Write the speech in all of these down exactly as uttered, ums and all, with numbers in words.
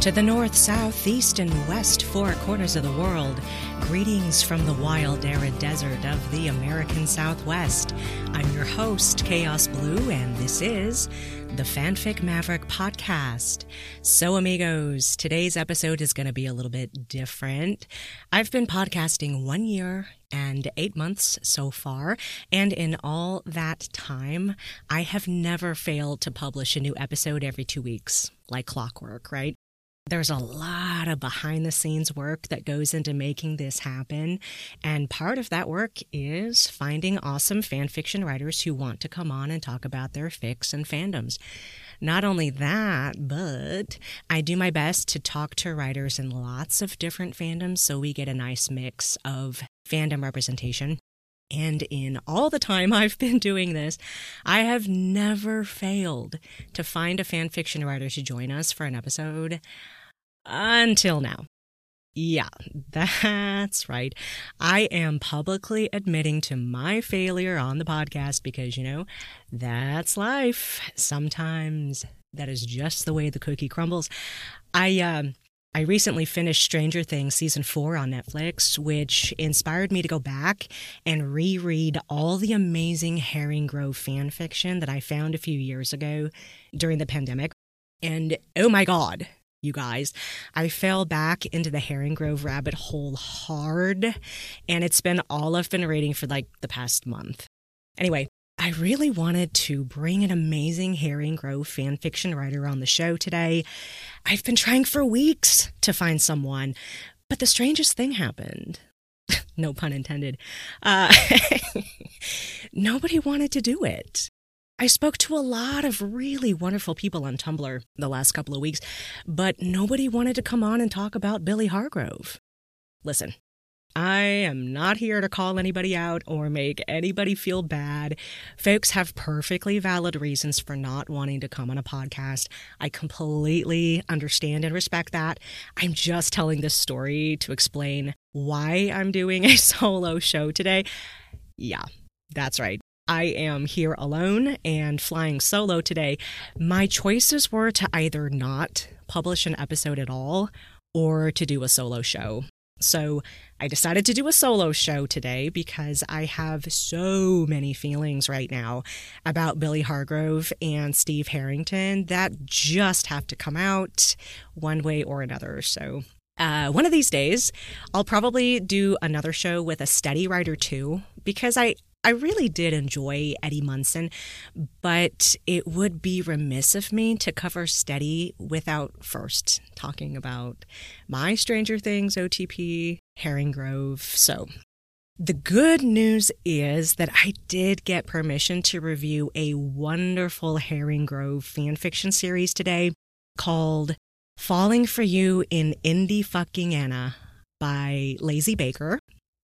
To the north, south, east, and west four corners of the world, greetings from the wild arid desert of the American Southwest. I'm your host, Chaos Blue, and this is the Fanfic Maverick Podcast. So amigos, today's episode is going to be a little bit different. I've been podcasting one year and eight months so far, and in all that time, I have never failed to publish a new episode every two weeks, like clockwork, right? There's a lot of behind-the-scenes work that goes into making this happen, and part of that work is finding awesome fan fiction writers who want to come on and talk about their fics and fandoms. Not only that, but I do my best to talk to writers in lots of different fandoms so we get a nice mix of fandom representation. And in all the time I've been doing this, I have never failed to find a fan fiction writer to join us for an episode until now. Yeah, that's right. I am publicly admitting to my failure on the podcast because, you know, that's life. Sometimes that is just the way the cookie crumbles. I, um... I recently finished Stranger Things season four on Netflix, which inspired me to go back and reread all the amazing Harringrove fan fiction that I found a few years ago during the pandemic. And oh my God, you guys, I fell back into the Harringrove rabbit hole hard, and it's been all I've been reading for like the past month. Anyway, I really wanted to bring an amazing Harringrove fan fiction writer on the show today. I've been trying for weeks to find someone, but the strangest thing happened. No pun intended. Uh, nobody wanted to do it. I spoke to a lot of really wonderful people on Tumblr the last couple of weeks, but nobody wanted to come on and talk about Billy Hargrove. Listen. I am not here to call anybody out or make anybody feel bad. Folks have perfectly valid reasons for not wanting to come on a podcast. I completely understand and respect that. I'm just telling this story to explain why I'm doing a solo show today. Yeah, that's right. I am here alone and flying solo today. My choices were to either not publish an episode at all or to do a solo show. So I decided to do a solo show today because I have so many feelings right now about Billy Hargrove and Steve Harrington that just have to come out one way or another. So uh, one of these days, I'll probably do another show with a steady writer too, because I, I really did enjoy Eddie Munson, but it would be remiss of me to cover Steady without first talking about my Stranger Things O T P, Harringrove. So the good news is that I did get permission to review a wonderful Harringrove fanfiction series today called Falling for You in Indie-Fucking-Ana by LazyBaker.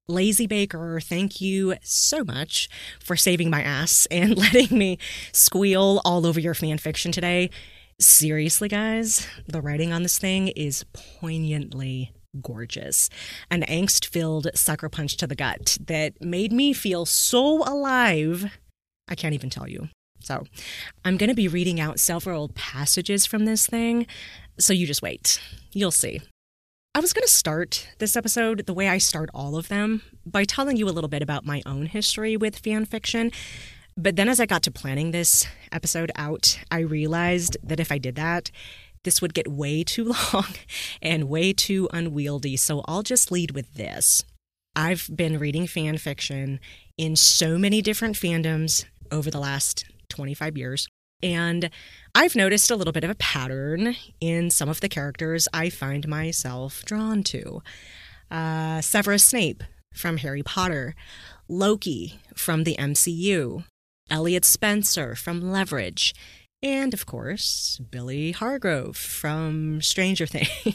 LazyBaker, thank you so much for saving my ass and letting me squeal all over your fanfiction today. Seriously, guys, the writing on this thing is poignantly gorgeous. An angst-filled sucker punch to the gut that made me feel so alive, I can't even tell you. So I'm going to be reading out several passages from this thing, so you just wait. You'll see. I was going to start this episode the way I start all of them, by telling you a little bit about my own history with fan fiction. But then as I got to planning this episode out, I realized that if I did that, this would get way too long and way too unwieldy. So I'll just lead with this. I've been reading fan fiction in so many different fandoms over the last twenty-five years. And I've noticed a little bit of a pattern in some of the characters I find myself drawn to. Uh, Severus Snape from Harry Potter, Loki from the M C U, Elliot Spencer from Leverage, and of course, Billy Hargrove from Stranger Things.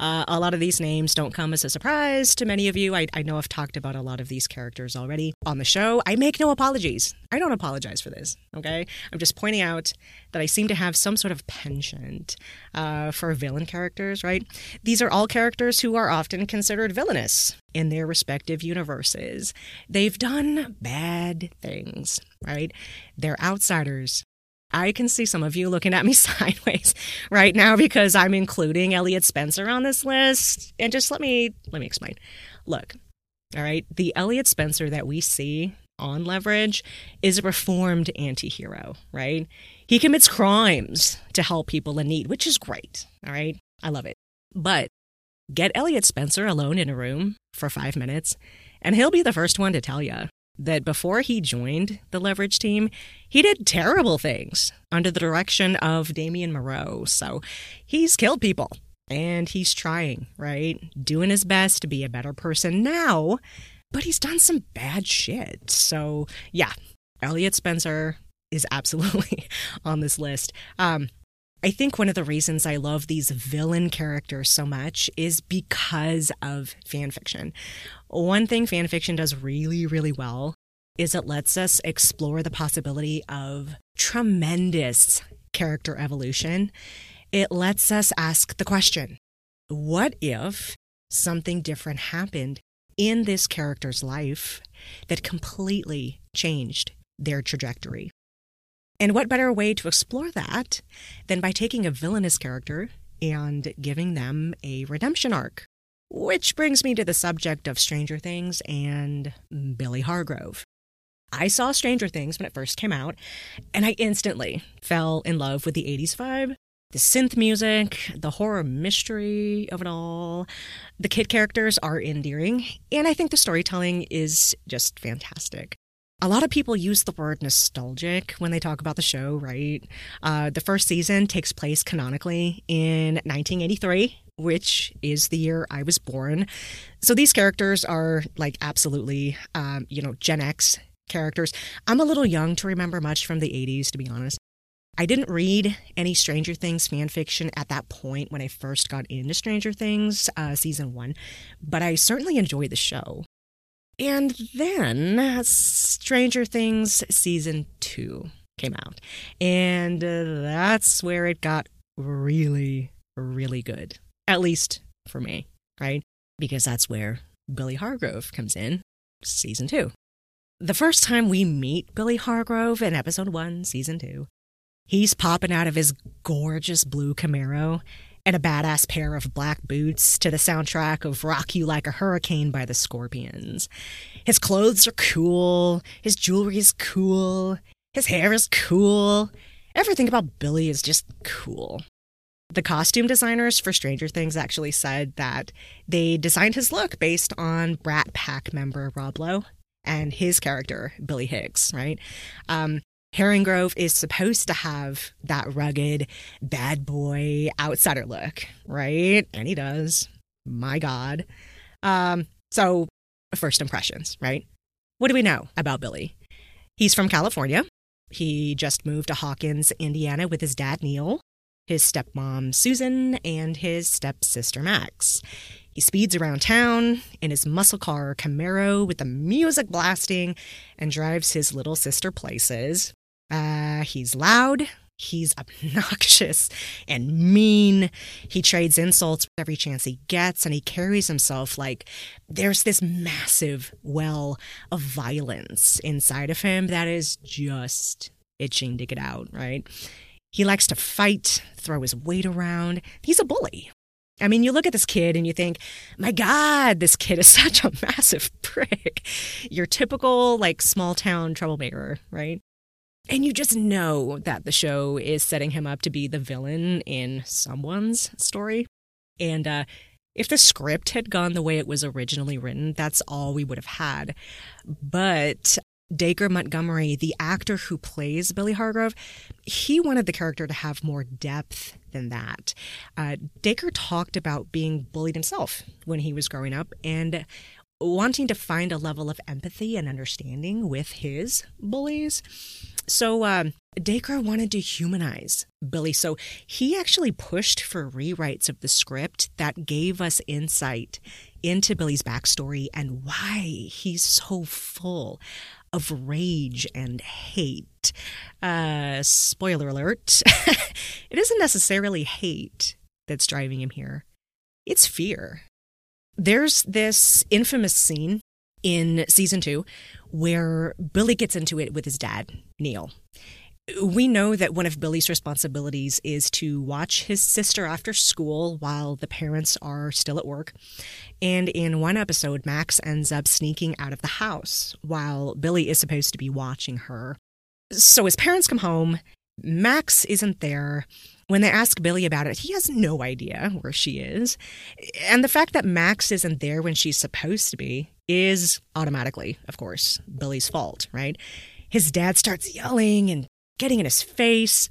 uh, a lot of these names don't come as a surprise to many of you. I, I know I've talked about a lot of these characters already on the show. I make no apologies. I don't apologize for this, okay? I'm just pointing out that I seem to have some sort of penchant uh, for villain characters, right? These are all characters who are often considered villainous in their respective universes. They've done bad things, right? They're outsiders. I can see some of you looking at me sideways right now because I'm including Elliot Spencer on this list. And just let me let me explain. Look, all right, the Elliot Spencer that we see on Leverage is a reformed anti-hero, right? He commits crimes to help people in need, which is great, all right? I love it. But get Elliot Spencer alone in a room for five minutes, and he'll be the first one to tell you that before he joined the Leverage team, he did terrible things under the direction of Damien Moreau. So he's killed people, and he's trying, right? Doing his best to be a better person now, but he's done some bad shit. So yeah, Elliot Spencer is absolutely on this list. Um, I think one of the reasons I love these villain characters so much is because of fan fiction. One thing fan fiction does really, really well is it lets us explore the possibility of tremendous character evolution. It lets us ask the question, what if something different happened in this character's life that completely changed their trajectory? And what better way to explore that than by taking a villainous character and giving them a redemption arc? Which brings me to the subject of Stranger Things and Billy Hargrove. I saw Stranger Things when it first came out, and I instantly fell in love with the eighties vibe, the synth music, the horror mystery of it all. The kid characters are endearing, and I think the storytelling is just fantastic. A lot of people use the word nostalgic when they talk about the show, right? Uh, the first season takes place canonically in nineteen eighty-three, which is the year I was born. So these characters are like absolutely, um, you know, Gen X characters. I'm a little young to remember much from the eighties, to be honest. I didn't read any Stranger Things fan fiction at that point when I first got into Stranger Things, uh, season one, but I certainly enjoyed the show. And then Stranger Things Season two came out, and uh, that's where it got really, really good, at least for me, right? Because that's where Billy Hargrove comes in, Season two. The first time we meet Billy Hargrove in Episode one, Season two, he's popping out of his gorgeous blue Camaro and a badass pair of black boots to the soundtrack of Rock You Like a Hurricane by the Scorpions. His clothes are cool, his jewelry is cool, his hair is cool. Everything about Billy is just cool. The costume designers for Stranger Things actually said that they designed his look based on Brat Pack member Rob Lowe and his character, Billy Hicks, right? Um... Harringrove is supposed to have that rugged, bad boy, outsider look, right? And he does. My God. Um, so, first impressions, right? What do we know about Billy? He's from California. He just moved to Hawkins, Indiana with his dad, Neil, his stepmom, Susan, and his stepsister, Max. He speeds around town in his muscle car Camaro with the music blasting and drives his little sister places. Uh, he's loud, he's obnoxious and mean. He trades insults every chance he gets, and he carries himself like there's this massive well of violence inside of him that is just itching to get out, right? He likes to fight, throw his weight around. He's a bully. I mean, you look at this kid and you think, my God, this kid is such a massive prick. Your typical, like, small town troublemaker, right? And you just know that the show is setting him up to be the villain in someone's story. And uh, if the script had gone the way it was originally written, that's all we would have had. But Dacre Montgomery, the actor who plays Billy Hargrove, he wanted the character to have more depth than that. Uh, Dacre talked about being bullied himself when he was growing up and wanting to find a level of empathy and understanding with his bullies. So uh, Dacre wanted to humanize Billy, so he actually pushed for rewrites of the script that gave us insight into Billy's backstory and why he's so full of rage and hate. Uh, spoiler alert, it isn't necessarily hate that's driving him here. It's fear. There's this infamous scene in season two where Billy gets into it with his dad, Neil. We know that one of Billy's responsibilities is to watch his sister after school while the parents are still at work. And in one episode, Max ends up sneaking out of the house while Billy is supposed to be watching her. So his parents come home. Max isn't there. When they ask Billy about it, he has no idea where she is. And the fact that Max isn't there when she's supposed to be is automatically, of course, Billy's fault, right? His dad starts yelling and getting in his face.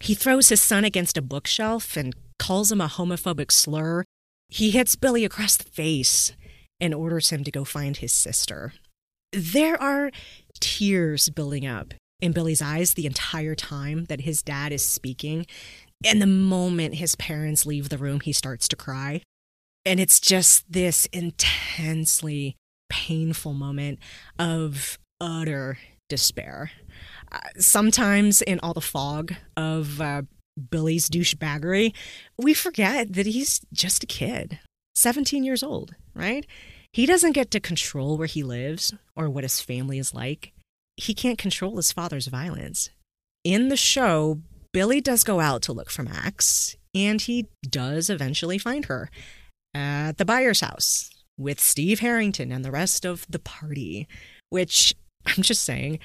He throws his son against a bookshelf and calls him a homophobic slur. He hits Billy across the face and orders him to go find his sister. There are tears building up in Billy's eyes the entire time that his dad is speaking. And the moment his parents leave the room, he starts to cry. And it's just this intensely painful moment of utter despair. Uh, sometimes in all the fog of uh, Billy's douchebaggery, we forget that he's just a kid, seventeen years old, right? He doesn't get to control where he lives or what his family is like. He can't control his father's violence. In the show, Billy does go out to look for Max, and he does eventually find her at the Byers house with Steve Harrington and the rest of the party, which, I'm just saying,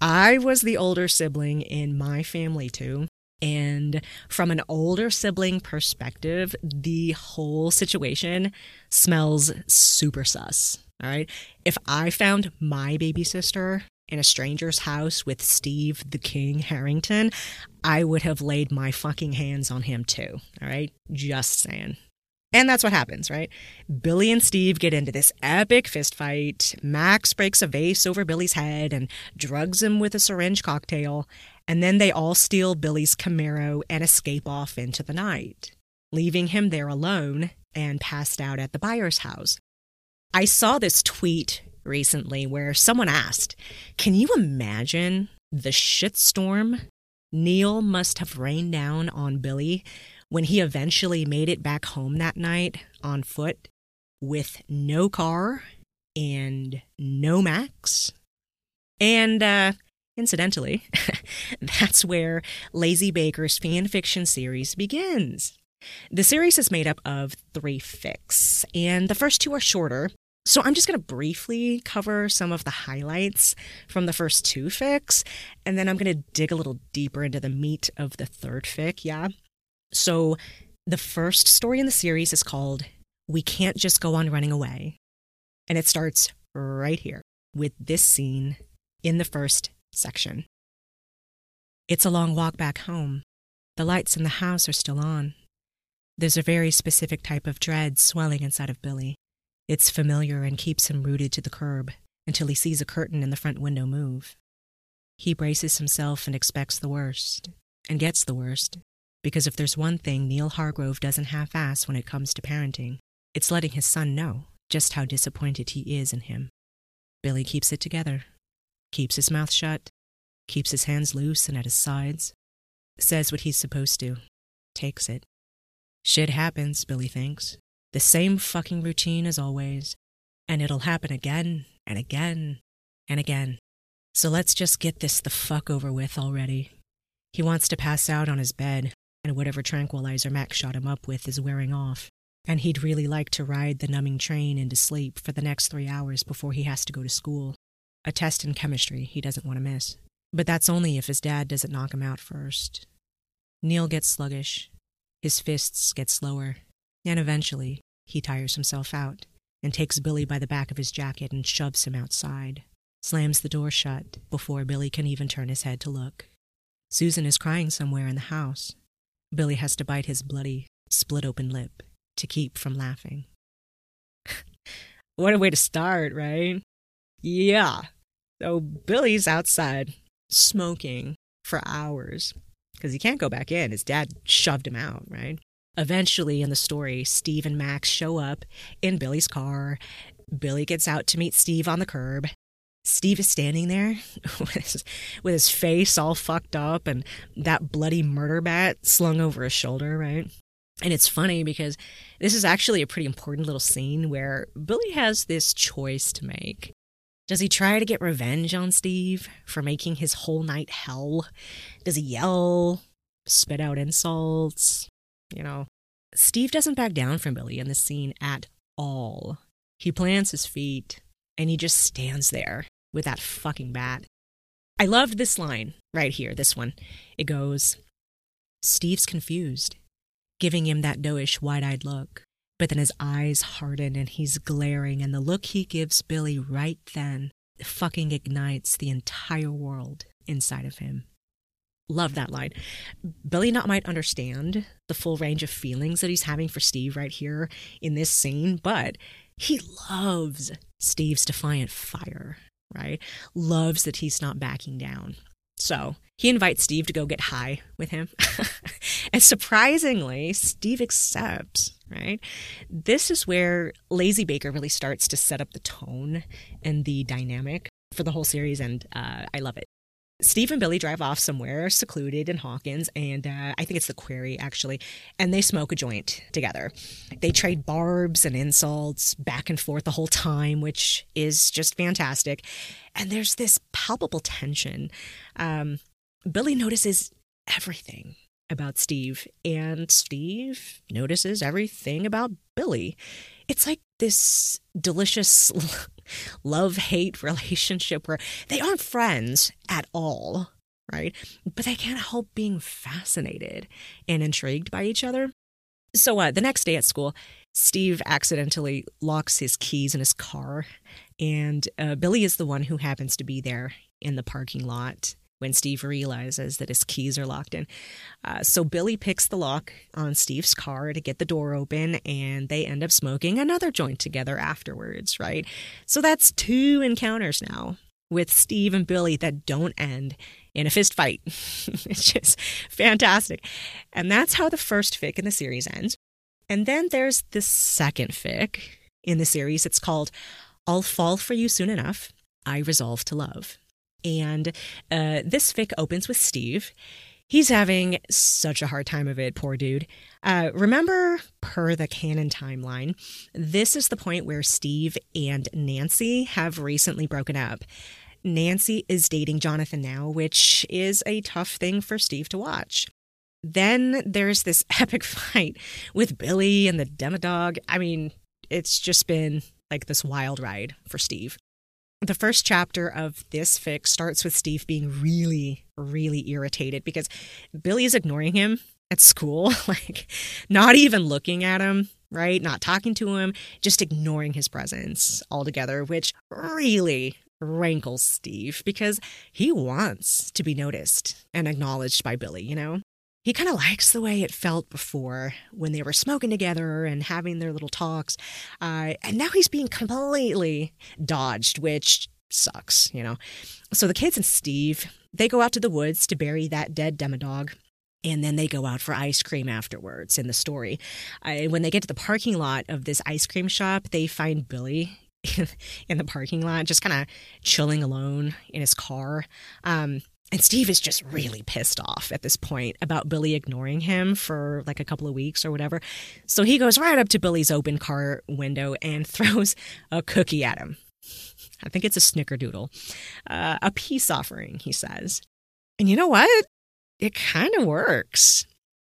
I was the older sibling in my family too, and from an older sibling perspective, the whole situation smells super sus, all right? If I found my baby sister in a stranger's house with Steve the King Harrington, I would have laid my fucking hands on him too, all right? Just saying. And that's what happens, right? Billy and Steve get into this epic fistfight. Max breaks a vase over Billy's head and drugs him with a syringe cocktail. And then they all steal Billy's Camaro and escape off into the night, leaving him there alone and passed out at the Byers house. I saw this tweet recently where someone asked, "Can you imagine the shitstorm Neil must have rained down on Billy when he eventually made it back home that night on foot with no car and no Max?" And uh, incidentally, that's where LazyBaker's fanfiction series begins. The series is made up of three fics, and the first two are shorter, so I'm just going to briefly cover some of the highlights from the first two fics, and then I'm going to dig a little deeper into the meat of the third fic, yeah? So the first story in the series is called "We Can't Just Go On Running Away." And it starts right here with this scene in the first section. "It's a long walk back home. The lights in the house are still on. There's a very specific type of dread swelling inside of Billy. It's familiar and keeps him rooted to the curb until he sees a curtain in the front window move. He braces himself and expects the worst, and gets the worst. Because if there's one thing Neil Hargrove doesn't half-ass when it comes to parenting, it's letting his son know just how disappointed he is in him. Billy keeps it together, keeps his mouth shut, keeps his hands loose and at his sides, says what he's supposed to, takes it. Shit happens, Billy thinks. The same fucking routine as always, and it'll happen again and again and again. So let's just get this the fuck over with already. He wants to pass out on his bed, and whatever tranquilizer Max shot him up with is wearing off, and he'd really like to ride the numbing train into sleep for the next three hours before he has to go to school, a test in chemistry he doesn't want to miss. But that's only if his dad doesn't knock him out first. Neil gets sluggish, his fists get slower, and eventually he tires himself out and takes Billy by the back of his jacket and shoves him outside, slams the door shut before Billy can even turn his head to look. Susan is crying somewhere in the house. Billy has to bite his bloody, split-open lip to keep from laughing." What a way to start, right? Yeah. So Billy's outside, smoking for hours, because he can't go back in. His dad shoved him out, right? Eventually, in the story, Steve and Max show up in Billy's car. Billy gets out to meet Steve on the curb. Steve is standing there with his, with his face all fucked up and that bloody murder bat slung over his shoulder, right? And it's funny because this is actually a pretty important little scene where Billy has this choice to make. Does he try to get revenge on Steve for making his whole night hell? Does he yell, spit out insults? You know, Steve doesn't back down from Billy in this scene at all. He plants his feet and he just stands there with that fucking bat. I loved this line right here, this one. It goes, Steve's confused, giving him that doish, wide-eyed look. But then his eyes harden and he's glaring, and the look he gives Billy right then fucking ignites the entire world inside of him. Love that line. Billy not might understand the full range of feelings that he's having for Steve right here in this scene, but he loves Steve's defiant fire, right? Loves that he's not backing down. So he invites Steve to go get high with him. And surprisingly, Steve accepts, right? This is where LazyBaker really starts to set up the tone and the dynamic for the whole series, and uh, I love it. Steve and Billy drive off somewhere secluded in Hawkins, and uh, I think it's the Quarry, actually, and they smoke a joint together. They trade barbs and insults back and forth the whole time, which is just fantastic. And there's this palpable tension. Um, Billy notices everything about Steve, and Steve notices everything about Billy. It's like this delicious love-hate relationship where they aren't friends at all, right? But they can't help being fascinated and intrigued by each other. So uh, the next day at school, Steve accidentally locks his keys in his car, and uh, Billy is the one who happens to be there in the parking lot when Steve realizes that his keys are locked in. Uh, so Billy picks the lock on Steve's car to get the door open, and they end up smoking another joint together afterwards, right? So that's two encounters now with Steve and Billy that don't end in a fist fight. It's just fantastic. And that's how the first fic in the series ends. And then there's the second fic in the series. It's called I'll Fall for You Soon Enough, I Resolve to Love. And uh, this fic opens with Steve. He's having such a hard time of it, poor dude. Uh, remember, per the canon timeline, this is the point where Steve and Nancy have recently broken up. Nancy is dating Jonathan now, which is a tough thing for Steve to watch. Then there's this epic fight with Billy and the Demodog. I mean, it's just been like this wild ride for Steve. The first chapter of this fic starts with Steve being really, really irritated because Billy is ignoring him at school, like not even looking at him, right? Not talking to him, just ignoring his presence altogether, which really rankles Steve because he wants to be noticed and acknowledged by Billy, you know? He kind of likes the way it felt before when they were smoking together and having their little talks. Uh, and now he's being completely dodged, which sucks, you know. So the kids and Steve, they go out to the woods to bury that dead Demodog. And then they go out for ice cream afterwards in the story. Uh, when they get to the parking lot of this ice cream shop, they find Billy in the parking lot, just kind of chilling alone in his car. Um And Steve is just really pissed off at this point about Billy ignoring him for like a couple of weeks or whatever. So he goes right up to Billy's open car window and throws a cookie at him. I think it's a snickerdoodle. Uh, a peace offering, he says. And you know what? It kind of works.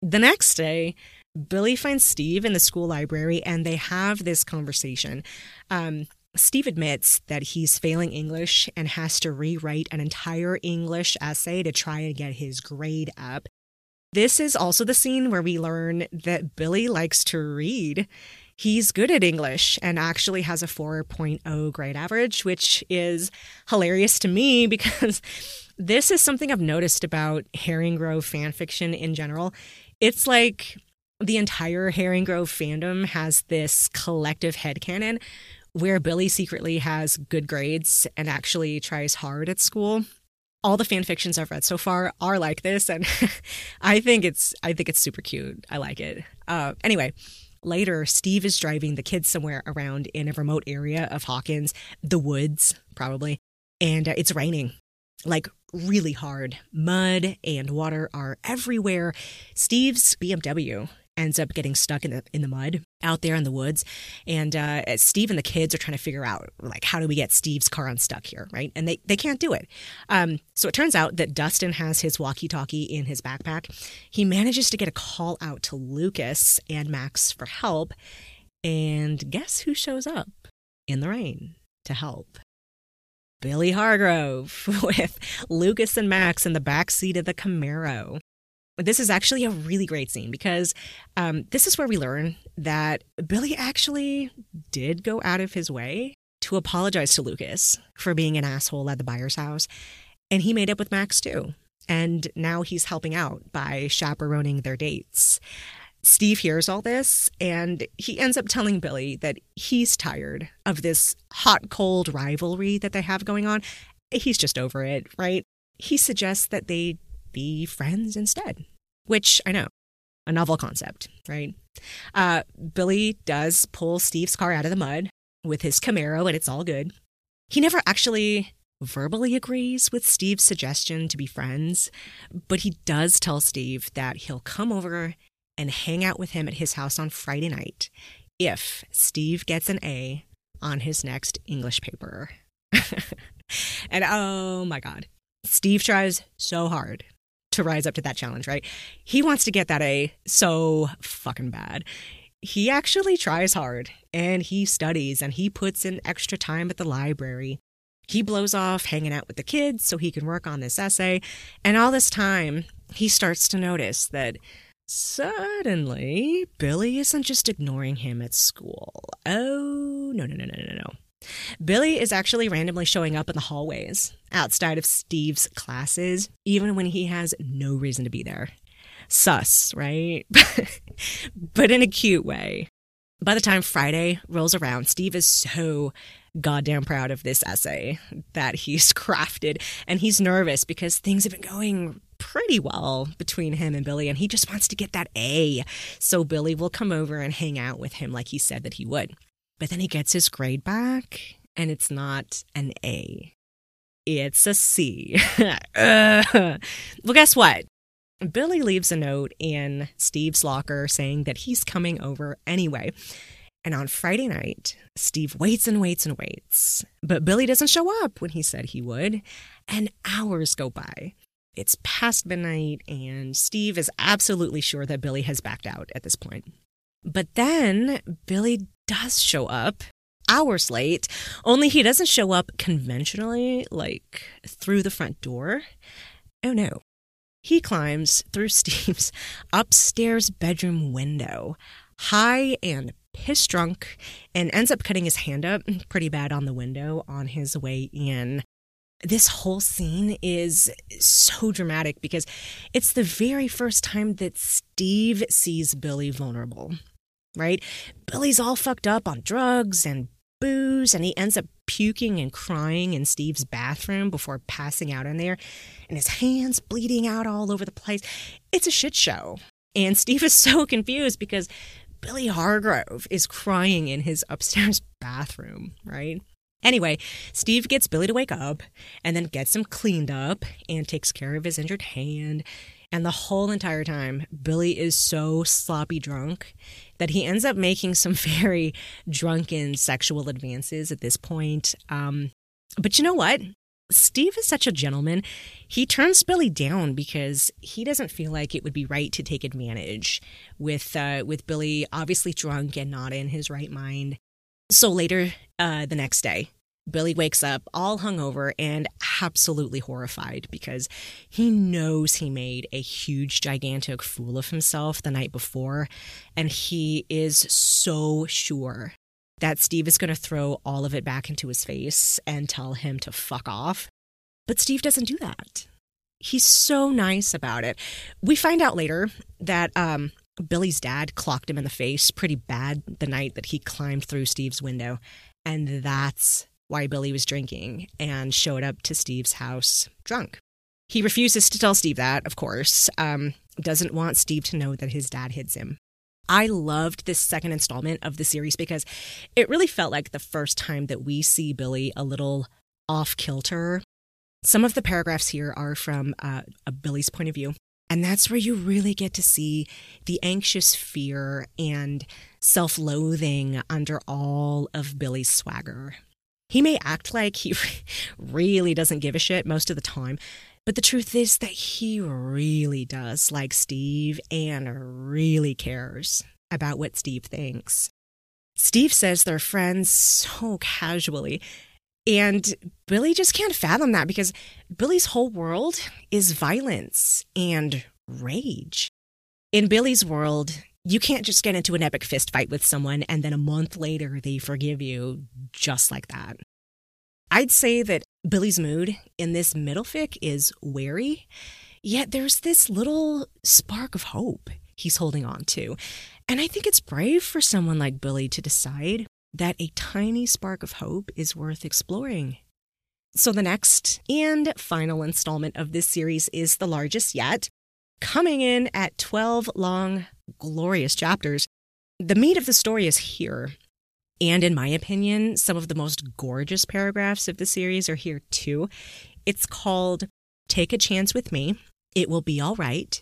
The next day, Billy finds Steve in the school library and they have this conversation. Um... Steve admits that he's failing English and has to rewrite an entire English essay to try and get his grade up. This is also the scene where we learn that Billy likes to read. He's good at English and actually has a four point oh grade average, which is hilarious to me because this is something I've noticed about Harringrove fanfiction in general. It's like the entire Harringrove fandom has this collective headcanon where Billy secretly has good grades and actually tries hard at school. All the fan fictions I've read so far are like this, and I think it's I think it's super cute. I like it. Uh, anyway, later, Steve is driving the kids somewhere around in a remote area of Hawkins, the woods probably, and uh, it's raining, like really hard. Mud and water are everywhere. Steve's B M W ends up getting stuck in the in the mud out there in the woods. And uh, Steve and the kids are trying to figure out, like, how do we get Steve's car unstuck here, right? And they, they can't do it. Um, so it turns out that Dustin has his walkie-talkie in his backpack. He manages to get a call out to Lucas and Max for help. And guess who shows up in the rain to help? Billy Hargrove with Lucas and Max in the backseat of the Camaro. This is actually a really great scene because um, this is where we learn that Billy actually did go out of his way to apologize to Lucas for being an asshole at the Byers house. And he made up with Max too. And now he's helping out by chaperoning their dates. Steve hears all this, and he ends up telling Billy that he's tired of this hot-cold rivalry that they have going on. He's just over it, right? He suggests that they be friends instead, which, I know, a novel concept, right? Uh, Billy does pull Steve's car out of the mud with his Camaro, and it's all good. He never actually verbally agrees with Steve's suggestion to be friends, but he does tell Steve that he'll come over and hang out with him at his house on Friday night if Steve gets an A on his next English paper. And oh my God, Steve tries so hard to rise up to that challenge, right? He wants to get that A so fucking bad. He actually tries hard, and he studies, and he puts in extra time at the library. He blows off hanging out with the kids so he can work on this essay. And all this time, he starts to notice that suddenly, Billy isn't just ignoring him at school. Oh, no, no, no, no, no, no. Billy is actually randomly showing up in the hallways outside of Steve's classes, even when he has no reason to be there. Sus, right? But in a cute way. By the time Friday rolls around, Steve is so goddamn proud of this essay that he's crafted, and he's nervous because things have been going pretty well between him and Billy, and he just wants to get that A so Billy will come over and hang out with him like he said that he would. But then he gets his grade back, and it's not an A. It's a C. uh, well, guess what? Billy leaves a note in Steve's locker saying that he's coming over anyway. And on Friday night, Steve waits and waits and waits. But Billy doesn't show up when he said he would. And hours go by. It's past midnight, and Steve is absolutely sure that Billy has backed out at this point. But then Billy does show up hours late, only he doesn't show up conventionally, like through the front door. Oh, no. He climbs through Steve's upstairs bedroom window, high and piss drunk, and ends up cutting his hand up pretty bad on the window on his way in. This whole scene is so dramatic because it's the very first time that Steve sees Billy vulnerable, right? Billy's all fucked up on drugs and booze, and he ends up puking and crying in Steve's bathroom before passing out in there, and his hands bleeding out all over the place. It's a shit show. And Steve is so confused because Billy Hargrove is crying in his upstairs bathroom, right? Anyway, Steve gets Billy to wake up and then gets him cleaned up and takes care of his injured hand. And the whole entire time, Billy is so sloppy drunk that he ends up making some very drunken sexual advances at this point. Um, but you know what? Steve is such a gentleman. He turns Billy down because he doesn't feel like it would be right to take advantage with uh, with Billy obviously drunk and not in his right mind. So later uh, the next day, Billy wakes up all hungover and absolutely horrified because he knows he made a huge, gigantic fool of himself the night before. And he is so sure that Steve is going to throw all of it back into his face and tell him to fuck off. But Steve doesn't do that. He's so nice about it. We find out later that um, Billy's dad clocked him in the face pretty bad the night that he climbed through Steve's window. And that's why Billy was drinking and showed up to Steve's house drunk. He refuses to tell Steve that, of course. Um, doesn't want Steve to know that his dad hits him. I loved this second installment of the series because it really felt like the first time that we see Billy a little off kilter. Some of the paragraphs here are from uh, a Billy's point of view. And that's where you really get to see the anxious fear and self-loathing under all of Billy's swagger. He may act like he really doesn't give a shit most of the time, but the truth is that he really does like Steve and really cares about what Steve thinks. Steve says they're friends so casually, and Billy just can't fathom that because Billy's whole world is violence and rage. In Billy's world, you can't just get into an epic fist fight with someone and then a month later they forgive you just like that. I'd say that Billy's mood in this middle fic is wary, yet there's this little spark of hope he's holding on to. And I think it's brave for someone like Billy to decide that a tiny spark of hope is worth exploring. So the next and final installment of this series is the largest yet, coming in at twelve long, glorious chapters. The meat of the story is here. And in my opinion, some of the most gorgeous paragraphs of the series are here too. It's called Take a Chance with Me. It Will Be All Right.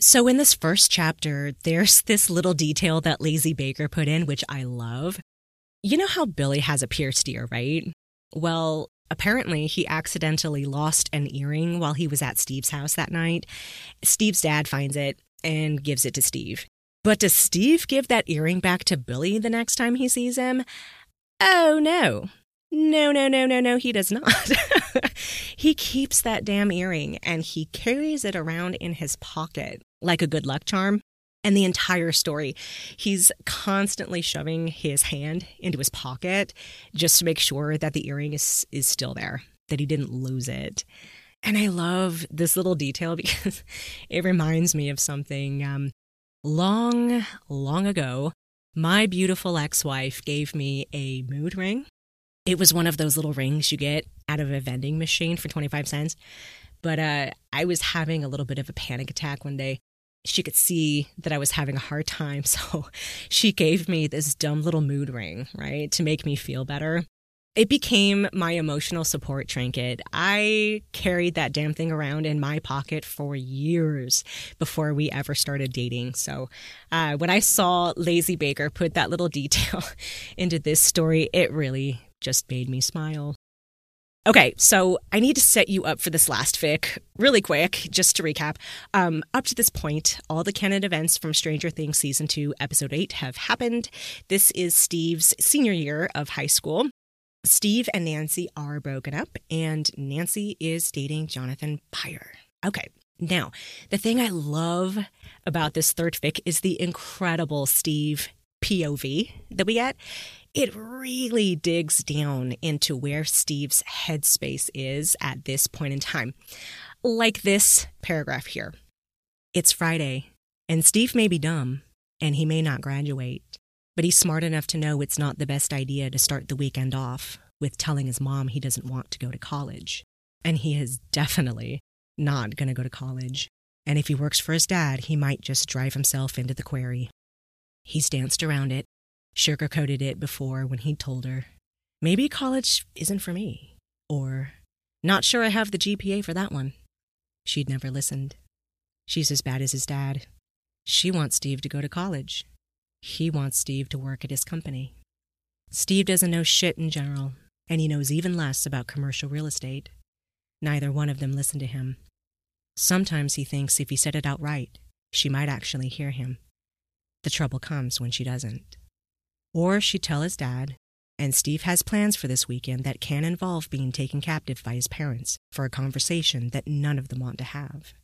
So in this first chapter, there's this little detail that LazyBaker put in, which I love. You know how Billy has a pierced ear, right? Well, apparently he accidentally lost an earring while he was at Steve's house that night. Steve's dad finds it and gives it to Steve. But does Steve give that earring back to Billy the next time he sees him? Oh, no. No, no, no, no, no, he does not. He keeps that damn earring and he carries it around in his pocket like a good luck charm. And the entire story, he's constantly shoving his hand into his pocket just to make sure that the earring is, is still there, that he didn't lose it. And I love this little detail because it reminds me of something. Um, Long, long ago, my beautiful ex-wife gave me a mood ring. It was one of those little rings you get out of a vending machine for twenty-five cents. But uh, I was having a little bit of a panic attack one day. She could see that I was having a hard time, so she gave me this dumb little mood ring, right, to make me feel better. It became my emotional support trinket. I carried that damn thing around in my pocket for years before we ever started dating. So uh, when I saw LazyBaker put that little detail into this story, it really just made me smile. Okay, so I need to set you up for this last fic really quick, just to recap. Um, up to this point, all the canon events from Stranger Things Season two, Episode eight have happened. This is Steve's senior year of high school. Steve and Nancy are broken up, and Nancy is dating Jonathan Byers. Okay, now, the thing I love about this third fic is the incredible Steve P O V that we get. It really digs down into where Steve's headspace is at this point in time. Like this paragraph here. It's Friday, and Steve may be dumb, and he may not graduate. But he's smart enough to know it's not the best idea to start the weekend off with telling his mom he doesn't want to go to college. And he is definitely not going to go to college. And if he works for his dad, he might just drive himself into the quarry. He's danced around it, sugarcoated it before when he told her, maybe college isn't for me. Or, not sure I have the G P A for that one. She'd never listened. She's as bad as his dad. She wants Steve to go to college. He wants Steve to work at his company. Steve doesn't know shit in general, and he knows even less about commercial real estate. Neither one of them listen to him. Sometimes he thinks if he said it outright, she might actually hear him. The trouble comes when she doesn't. Or she'd tell his dad, and Steve has plans for this weekend that can involve being taken captive by his parents for a conversation that none of them want to have.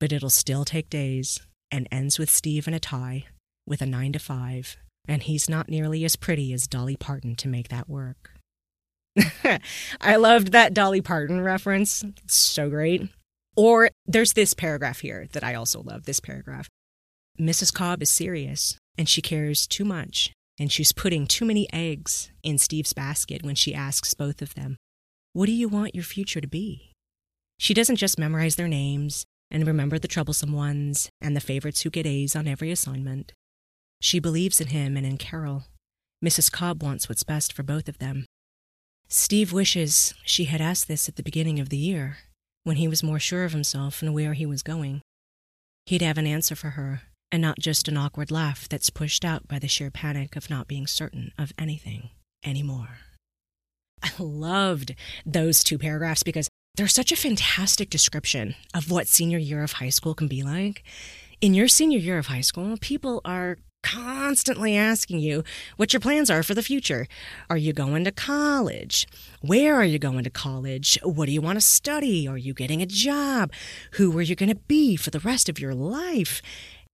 But it'll still take days, and ends with Steve in a tie, with a nine to five, and he's not nearly as pretty as Dolly Parton to make that work. I loved that Dolly Parton reference. It's so great. Or there's this paragraph here that I also love, this paragraph. Missus Cobb is serious, and she cares too much, and she's putting too many eggs in Steve's basket when she asks both of them, what do you want your future to be? She doesn't just memorize their names and remember the troublesome ones and the favorites who get A's on every assignment. She believes in him and in Carol. Missus Cobb wants what's best for both of them. Steve wishes she had asked this at the beginning of the year, when he was more sure of himself and where he was going. He'd have an answer for her, and not just an awkward laugh that's pushed out by the sheer panic of not being certain of anything anymore. I loved those two paragraphs because they're such a fantastic description of what senior year of high school can be like. In your senior year of high school, people are constantly asking you what your plans are for the future. Are you going to college? Where are you going to college? What do you want to study? Are you getting a job? Who are you going to be for the rest of your life?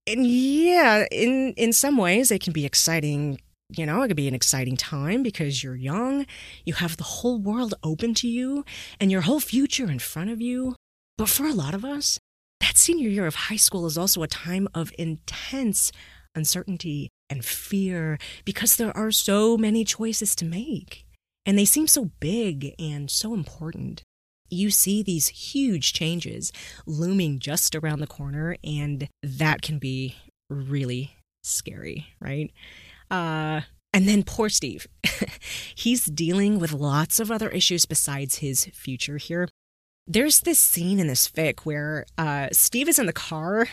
And yeah, in, in some ways it can be exciting. You know, it could be an exciting time because you're young, you have the whole world open to you, and your whole future in front of you. But for a lot of us, that senior year of high school is also a time of intense uncertainty and fear because there are so many choices to make, and they seem so big and so important. You see these huge changes looming just around the corner, and that can be really scary, right? Uh, and then poor Steve. He's dealing with lots of other issues besides his future here. There's this scene in this fic where uh, Steve is in the car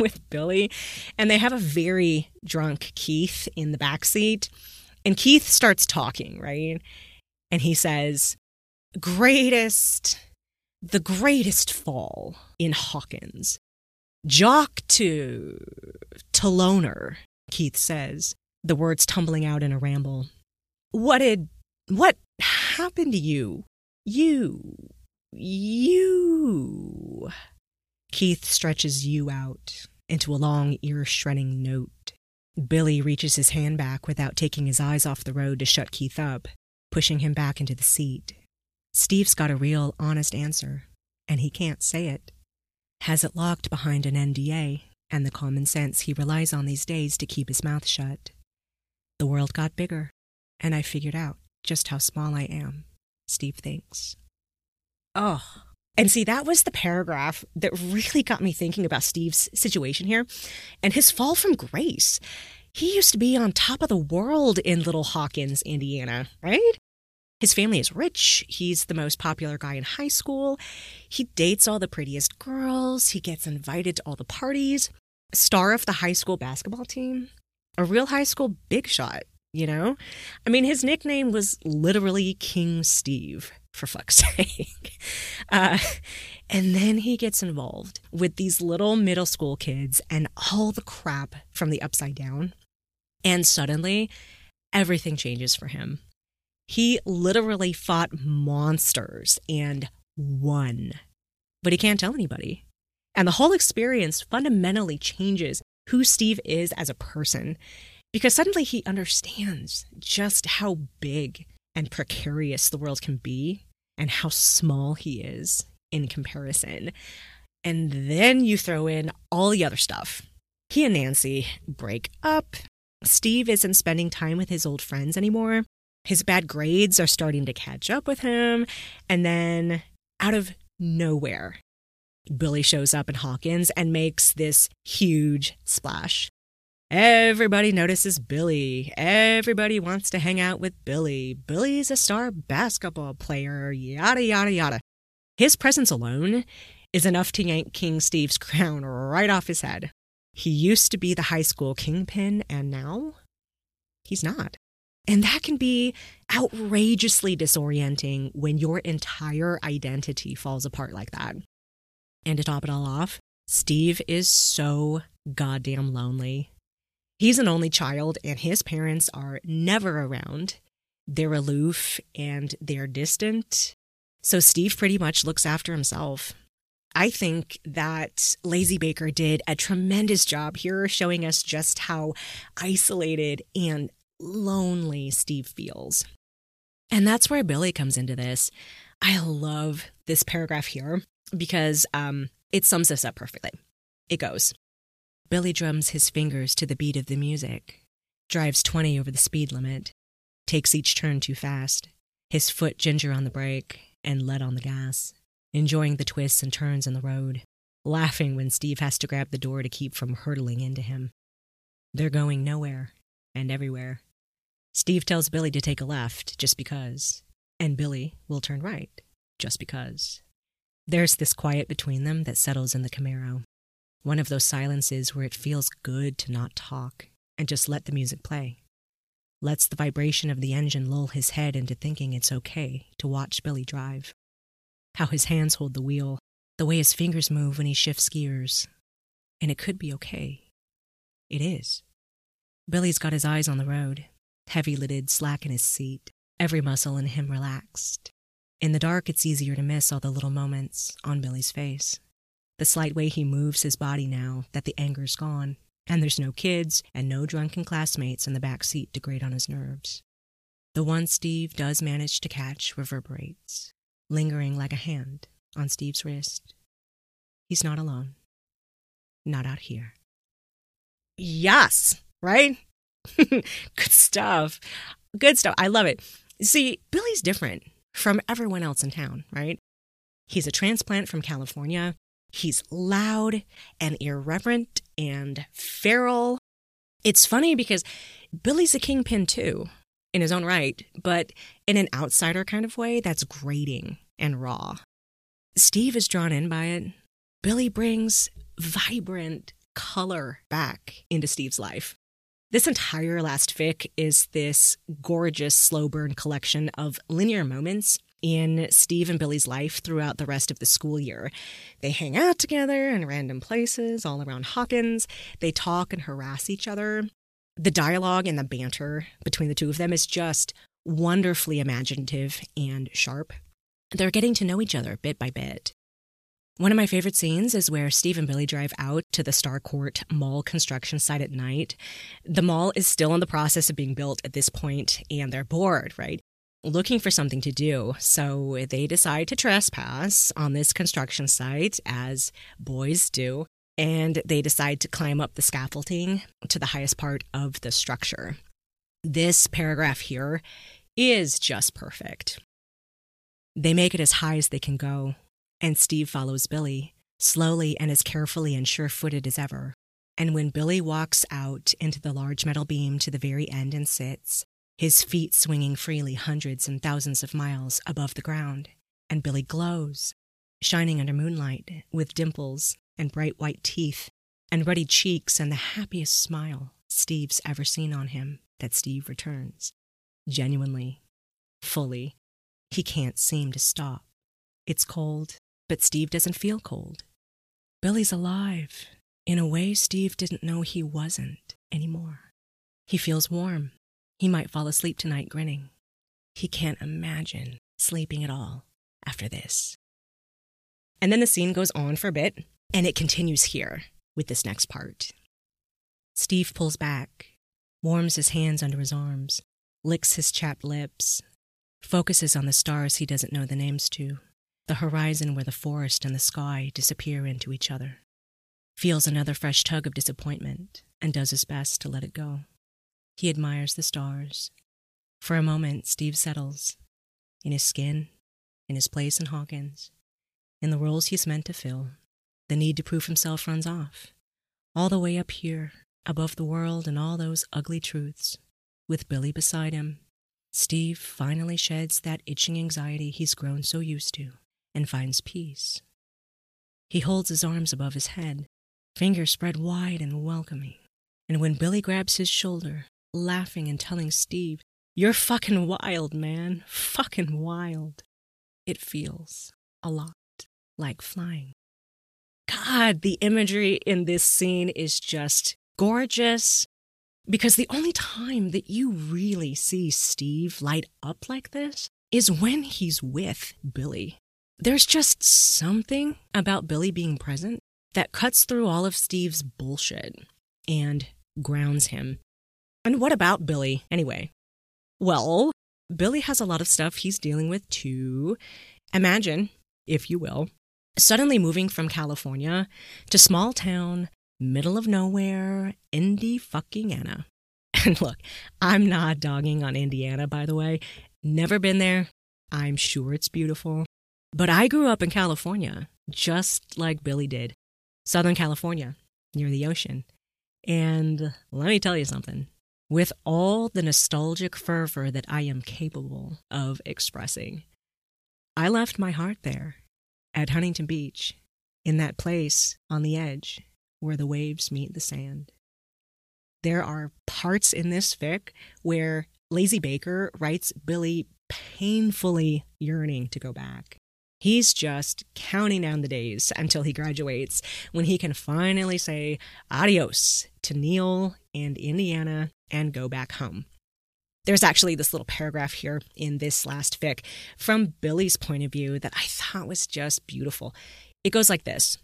with Billy, and they have a very drunk Keith in the backseat. And Keith starts talking, right? And he says, greatest, the greatest fall in Hawkins. Jock to, to loner, Keith says. The words tumbling out in a ramble. What did, what happened to you? You, you. Keith stretches you out into a long ear-shredding note. Billy reaches his hand back without taking his eyes off the road to shut Keith up, pushing him back into the seat. Steve's got a real honest answer, and he can't say it. Has it locked behind an N D A and the common sense he relies on these days to keep his mouth shut. The world got bigger, and I figured out just how small I am, Steve thinks. Oh, and see, that was the paragraph that really got me thinking about Steve's situation here and his fall from grace. He used to be on top of the world in Little Hawkins, Indiana, right? His family is rich. He's the most popular guy in high school. He dates all the prettiest girls. He gets invited to all the parties. Star of the high school basketball team. A real high school big shot, you know? I mean, his nickname was literally King Steve, for fuck's sake. Uh, and then he gets involved with these little middle school kids and all the crap from the Upside Down. And suddenly, everything changes for him. He literally fought monsters and won. But he can't tell anybody. And the whole experience fundamentally changes who Steve is as a person, because suddenly he understands just how big and precarious the world can be and how small he is in comparison. And then you throw in all the other stuff. He and Nancy break up. Steve isn't spending time with his old friends anymore. His bad grades are starting to catch up with him. And then out of nowhere, Billy shows up in Hawkins and makes this huge splash. Everybody notices Billy. Everybody wants to hang out with Billy. Billy's a star basketball player, yada, yada, yada. His presence alone is enough to yank King Steve's crown right off his head. He used to be the high school kingpin, and now he's not. And that can be outrageously disorienting when your entire identity falls apart like that. And to top it all off, Steve is so goddamn lonely. He's an only child, and his parents are never around. They're aloof and they're distant. So Steve pretty much looks after himself. I think that LazyBaker did a tremendous job here showing us just how isolated and lonely Steve feels. And that's where Billy comes into this. I love this paragraph here because um, it sums this up perfectly. It goes, Billy drums his fingers to the beat of the music, drives twenty over the speed limit, takes each turn too fast, his foot ginger on the brake and lead on the gas, enjoying the twists and turns in the road, laughing when Steve has to grab the door to keep from hurtling into him. They're going nowhere and everywhere. Steve tells Billy to take a left, just because, and Billy will turn right, just because. There's this quiet between them that settles in the Camaro. One of those silences where it feels good to not talk and just let the music play. Lets the vibration of the engine lull his head into thinking it's okay to watch Billy drive. How his hands hold the wheel, the way his fingers move when he shifts gears. And it could be okay. It is. Billy's got his eyes on the road, heavy-lidded, slack in his seat, every muscle in him relaxed. In the dark, it's easier to miss all the little moments on Billy's face. The slight way he moves his body now that the anger's gone, and there's no kids and no drunken classmates in the back seat to grate on his nerves. The one Steve does manage to catch reverberates, lingering like a hand on Steve's wrist. He's not alone. Not out here. Yes, right? Good stuff. Good stuff. I love it. See, Billy's different from everyone else in town, right? He's a transplant from California. He's loud and irreverent and feral. It's funny because Billy's a kingpin too, in his own right, but in an outsider kind of way that's grating and raw. Steve is drawn in by it. Billy brings vibrant color back into Steve's life. This entire last fic is this gorgeous slow burn collection of linear moments in Steve and Billy's life throughout the rest of the school year. They hang out together in random places all around Hawkins. They talk and harass each other. The dialogue and the banter between the two of them is just wonderfully imaginative and sharp. They're getting to know each other bit by bit. One of my favorite scenes is where Steve and Billy drive out to the Star Court Mall construction site at night. The mall is still in the process of being built at this point, and they're bored, right? Looking for something to do. So they decide to trespass on this construction site, as boys do, and they decide to climb up the scaffolding to the highest part of the structure. This paragraph here is just perfect. They make it as high as they can go. And Steve follows Billy, slowly and as carefully and sure-footed as ever. And when Billy walks out into the large metal beam to the very end and sits, his feet swinging freely hundreds and thousands of miles above the ground, and Billy glows, shining under moonlight with dimples and bright white teeth and ruddy cheeks and the happiest smile Steve's ever seen on him, that Steve returns. Genuinely, fully, he can't seem to stop. It's cold. But Steve doesn't feel cold. Billy's alive, in a way Steve didn't know he wasn't anymore. He feels warm. He might fall asleep tonight grinning. He can't imagine sleeping at all after this. And then the scene goes on for a bit, and it continues here with this next part. Steve pulls back, warms his hands under his arms, licks his chapped lips, focuses on the stars he doesn't know the names to. The horizon where the forest and the sky disappear into each other. Feels another fresh tug of disappointment and does his best to let it go. He admires the stars. For a moment, Steve settles. In his skin, in his place in Hawkins, in the roles he's meant to fill, the need to prove himself runs off. All the way up here, above the world and all those ugly truths, with Billy beside him, Steve finally sheds that itching anxiety he's grown so used to. And finds peace. He holds his arms above his head, fingers spread wide and welcoming. And when Billy grabs his shoulder, laughing and telling Steve, "You're fucking wild, man. Fucking wild." It feels a lot like flying. God, the imagery in this scene is just gorgeous. Because the only time that you really see Steve light up like this is when he's with Billy. There's just something about Billy being present that cuts through all of Steve's bullshit and grounds him. And what about Billy, anyway? Well, Billy has a lot of stuff he's dealing with, too. Imagine, if you will, suddenly moving from California to small town, middle of nowhere, Indie-Fucking-Ana. And look, I'm not dogging on Indiana, by the way. Never been there. I'm sure it's beautiful. But I grew up in California, just like Billy did. Southern California, near the ocean. And let me tell you something. With all the nostalgic fervor that I am capable of expressing, I left my heart there, at Huntington Beach, in that place on the edge, where the waves meet the sand. There are parts in this fic where LazyBaker writes Billy painfully yearning to go back. He's just counting down the days until he graduates, when he can finally say adios to Neil and Indiana and go back home. There's actually this little paragraph here in this last fic from Billy's point of view that I thought was just beautiful. It goes like this.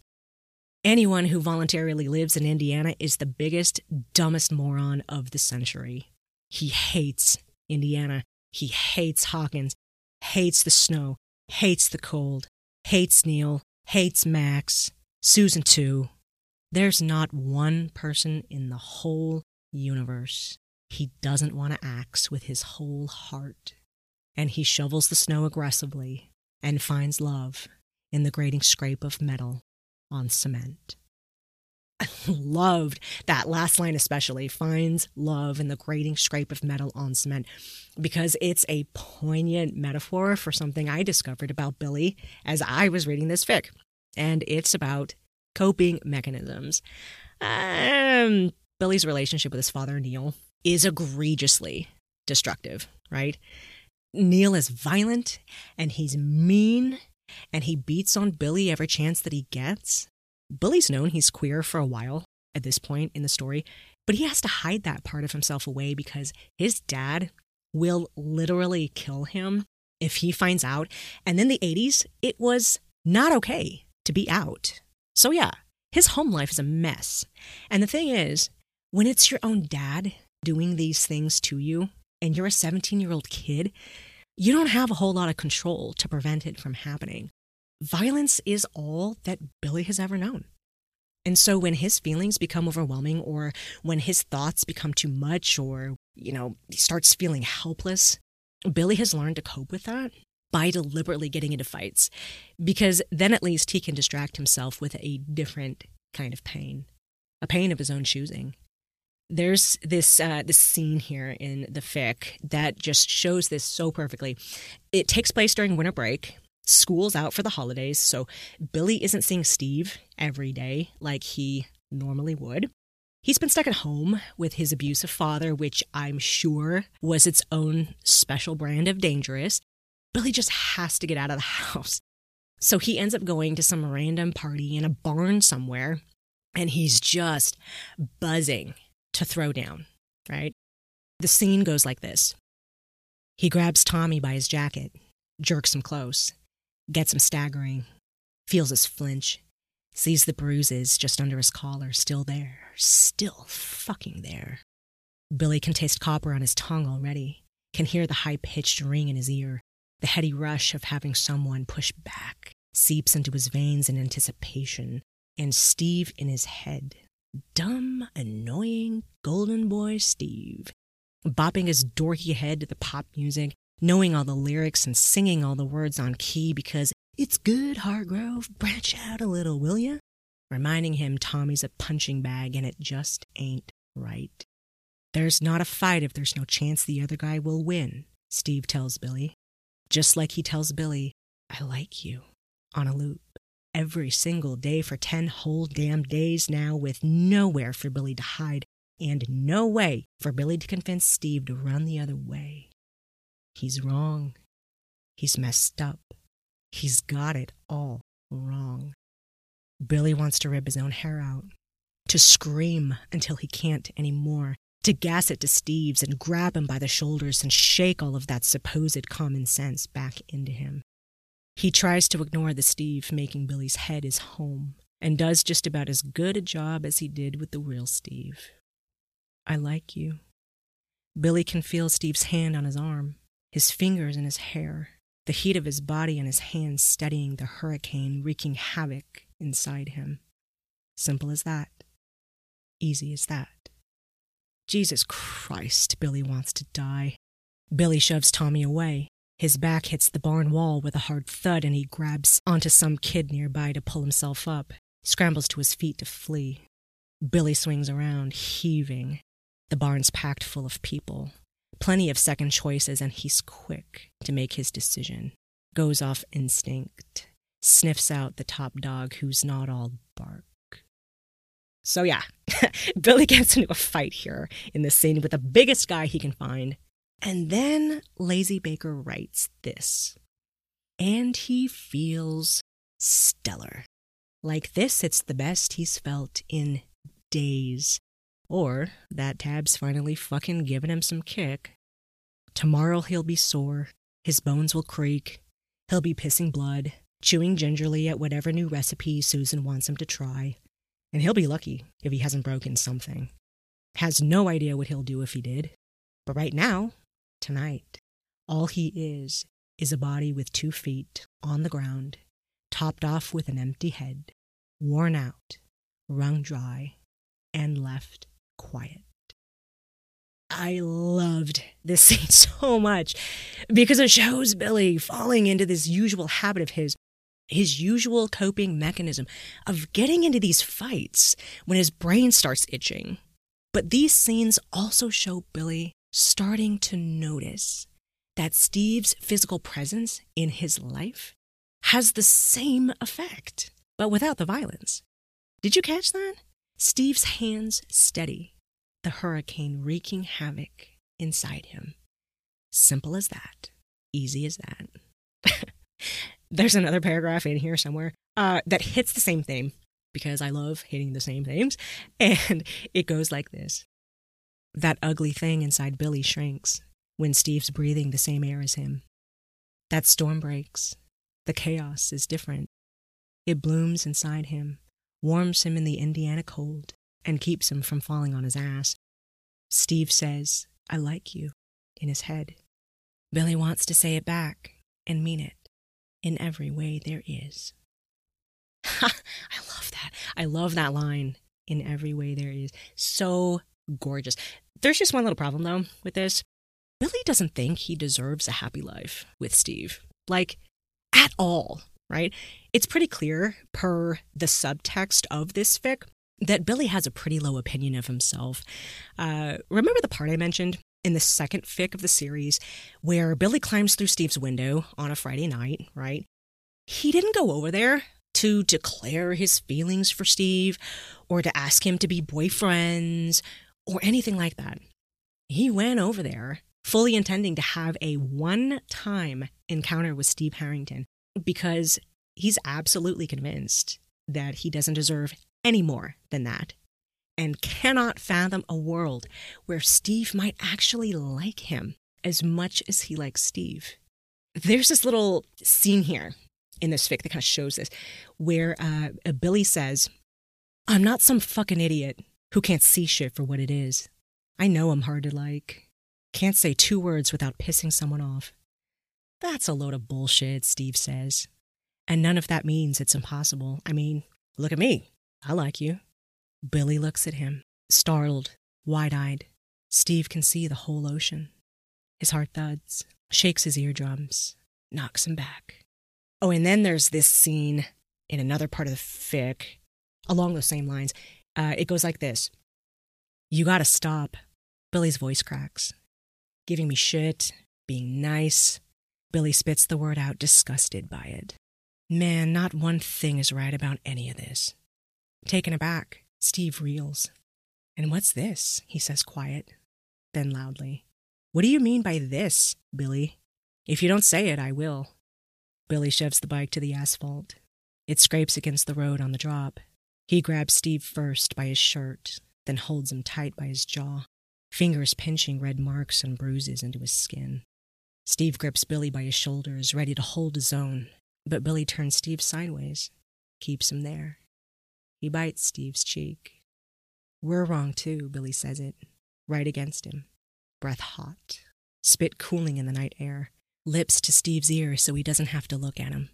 Anyone who voluntarily lives in Indiana is the biggest, dumbest moron of the century. He hates Indiana. He hates Hawkins, hates the snow, hates the cold, hates Neil, hates Max, Susan too. There's not one person in the whole universe he doesn't want to axe with his whole heart. And he shovels the snow aggressively and finds love in the grating scrape of metal on cement. I loved that last line especially, finds love in the grating scrape of metal on cement, because it's a poignant metaphor for something I discovered about Billy as I was reading this fic. And it's about coping mechanisms. Um, Billy's relationship with his father, Neil, is egregiously destructive, right? Neil is violent, and he's mean, and he beats on Billy every chance that he gets. Billy's known he's queer for a while at this point in the story, but he has to hide that part of himself away because his dad will literally kill him if he finds out. And in the eighties, it was not okay to be out. So yeah, his home life is a mess. And the thing is, when it's your own dad doing these things to you and you're a seventeen-year-old kid, you don't have a whole lot of control to prevent it from happening. Violence is all that Billy has ever known. And so when his feelings become overwhelming, or when his thoughts become too much, or, you know, he starts feeling helpless, Billy has learned to cope with that by deliberately getting into fights, because then at least he can distract himself with a different kind of pain, a pain of his own choosing. There's this uh, this scene here in the fic that just shows this so perfectly. It takes place during winter break. School's out for the holidays, so Billy isn't seeing Steve every day like he normally would. He's been stuck at home with his abusive father, which I'm sure was its own special brand of dangerous. Billy just has to get out of the house. So he ends up going to some random party in a barn somewhere, and he's just buzzing to throw down, right? The scene goes like this. He grabs Tommy by his jacket, jerks him close, gets him staggering, feels his flinch, sees the bruises just under his collar, still there, still fucking there. Billy can taste copper on his tongue already, can hear the high-pitched ring in his ear. The heady rush of having someone push back seeps into his veins in anticipation, and Steve in his head. Dumb, annoying, golden boy Steve, bopping his dorky head to the pop music, knowing all the lyrics and singing all the words on key because it's good, Hargrove, branch out a little, will ya? Reminding him Tommy's a punching bag and it just ain't right. There's not a fight if there's no chance the other guy will win, Steve tells Billy. Just like he tells Billy, I like you, on a loop. Every single day for ten whole damn days now, with nowhere for Billy to hide and no way for Billy to convince Steve to run the other way. He's wrong. He's messed up. He's got it all wrong. Billy wants to rip his own hair out, to scream until he can't anymore, to gas it to Steve's and grab him by the shoulders and shake all of that supposed common sense back into him. He tries to ignore the Steve making Billy's head his home and does just about as good a job as he did with the real Steve. I like you. Billy can feel Steve's hand on his arm, his fingers in his hair, the heat of his body and his hands steadying the hurricane wreaking havoc inside him. Simple as that. Easy as that. Jesus Christ, Billy wants to die. Billy shoves Tommy away. His back hits the barn wall with a hard thud and he grabs onto some kid nearby to pull himself up, scrambles to his feet to flee. Billy swings around, heaving. The barn's packed full of people. Plenty of second choices, and he's quick to make his decision. Goes off instinct. Sniffs out the top dog who's not all bark. So yeah, Billy gets into a fight here in this scene with the biggest guy he can find. And then LazyBaker writes this. And he feels stellar. Like this, it's the best he's felt in days. Or that tab's finally fucking giving him some kick. Tomorrow he'll be sore. His bones will creak. He'll be pissing blood, chewing gingerly at whatever new recipe Susan wants him to try. And he'll be lucky if he hasn't broken something. Has no idea what he'll do if he did. But right now, tonight, all he is is a body with two feet on the ground, topped off with an empty head, worn out, wrung dry, and left quiet. I loved this scene so much because it shows Billy falling into this usual habit of his, his usual coping mechanism of getting into these fights when his brain starts itching. But these scenes also show Billy starting to notice that Steve's physical presence in his life has the same effect, but without the violence. Did you catch that? Steve's hands steady, the hurricane wreaking havoc inside him. Simple as that. Easy as that. There's another paragraph in here somewhere uh, that hits the same theme, because I love hitting the same themes, and it goes like this. That ugly thing inside Billy shrinks when Steve's breathing the same air as him. That storm breaks. The chaos is different. It blooms inside him, warms him in the Indiana cold, and keeps him from falling on his ass. Steve says, "I like you," in his head. Billy wants to say it back and mean it in every way there is. I love that. I love that line, in every way there is. So gorgeous. There's just one little problem, though, with this. Billy doesn't think he deserves a happy life with Steve. Like, at all, right? It's pretty clear, per the subtext of this fic, that Billy has a pretty low opinion of himself. Uh, remember the part I mentioned in the second fic of the series where Billy climbs through Steve's window on a Friday night, right? He didn't go over there to declare his feelings for Steve or to ask him to be boyfriends or anything like that. He went over there fully intending to have a one-time encounter with Steve Harrington because he's absolutely convinced that he doesn't deserve any more than that and cannot fathom a world where Steve might actually like him as much as he likes Steve. There's this little scene here in this fic that kind of shows this, where uh, Billy says, "I'm not some fucking idiot who can't see shit for what it is. I know I'm hard to like. Can't say two words without pissing someone off." "That's a load of bullshit," Steve says. "And none of that means it's impossible. I mean, look at me. I like you." Billy looks at him, startled, wide-eyed. Steve can see the whole ocean. His heart thuds, shakes his eardrums, knocks him back. Oh, and then there's this scene in another part of the fic, along those same lines. Uh, it goes like this. "You gotta stop." Billy's voice cracks. "Giving me shit, being nice." Billy spits the word out, disgusted by it. "Man, not one thing is right about any of this." Taken aback, Steve reels. "And what's this?" he says, quiet, then loudly. "What do you mean by this, Billy? If you don't say it, I will." Billy shoves the bike to the asphalt. It scrapes against the road on the drop. He grabs Steve first by his shirt, then holds him tight by his jaw, fingers pinching red marks and bruises into his skin. Steve grips Billy by his shoulders, ready to hold his own, but Billy turns Steve sideways, keeps him there. He bites Steve's cheek. "We're wrong too," Billy says it, right against him, breath hot, spit cooling in the night air, lips to Steve's ear so he doesn't have to look at him.